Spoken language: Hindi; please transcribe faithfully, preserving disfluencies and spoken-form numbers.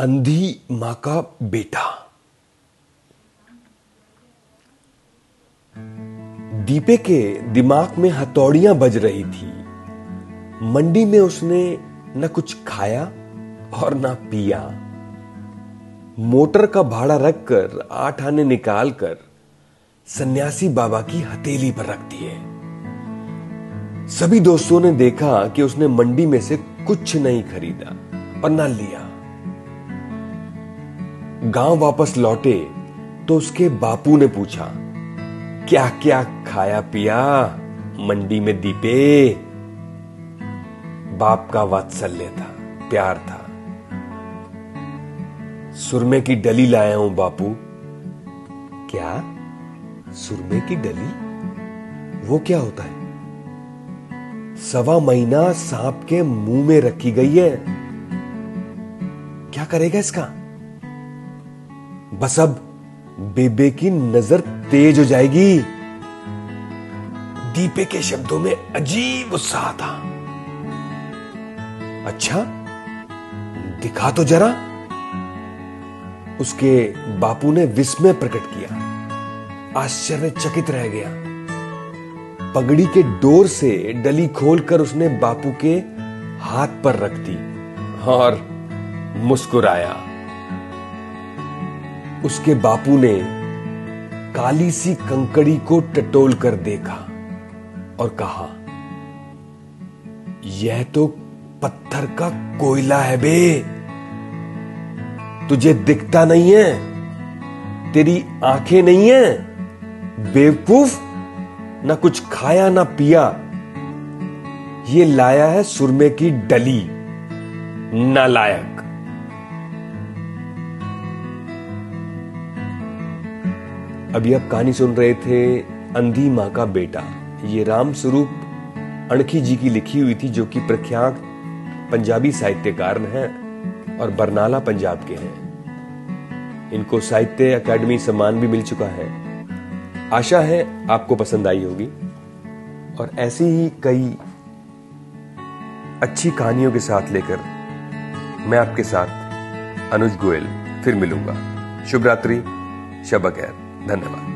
अंधी मां का बेटा। दीपे के दिमाग में हथौड़ियां बज रही थी। मंडी में उसने न कुछ खाया और ना पिया। मोटर का भाड़ा रखकर आठ आने निकालकर सन्यासी बाबा की हथेली पर रख दिए। सभी दोस्तों ने देखा कि उसने मंडी में से कुछ नहीं खरीदा और ना लिया। गांव वापस लौटे तो उसके बापू ने पूछा, क्या क्या खाया पिया मंडी में दीपे? बाप का वात्सल्य था, प्यार था। सुरमे की डली लाया हूं बापू। क्या सुरमे की डली? वो क्या होता है? सवा महीना सांप के मुंह में रखी गई है। क्या करेगा इसका? बस अब बेबे की नजर तेज हो जाएगी। दीपे के शब्दों में अजीब उत्साह था। अच्छा दिखा तो जरा, उसके बापू ने विस्मय प्रकट किया। आश्चर्यचकित रह गया। पगड़ी के डोर से डली खोलकर उसने बापू के हाथ पर रख दी और मुस्कुराया। उसके बापू ने काली सी कंकड़ी को टटोल कर देखा और कहा, यह तो पत्थर का कोयला है बे, तुझे दिखता नहीं है? तेरी आंखें नहीं है बेवकूफ? ना कुछ खाया ना पिया, ये लाया है सुरमे की डली, नालायक। अभी आप कहानी सुन रहे थे अंधी मां का बेटा। ये रामस्वरूप अणखी जी की लिखी हुई थी, जो कि प्रख्यात पंजाबी साहित्यकार हैं और बरनाला पंजाब के हैं। इनको साहित्य अकादमी सम्मान भी मिल चुका है। आशा है आपको पसंद आई होगी। और ऐसी ही कई अच्छी कहानियों के साथ लेकर मैं आपके साथ अनुज गोयल फिर मिलूंगा। शुभ रात्रि, शब खैर, धन्यवाद।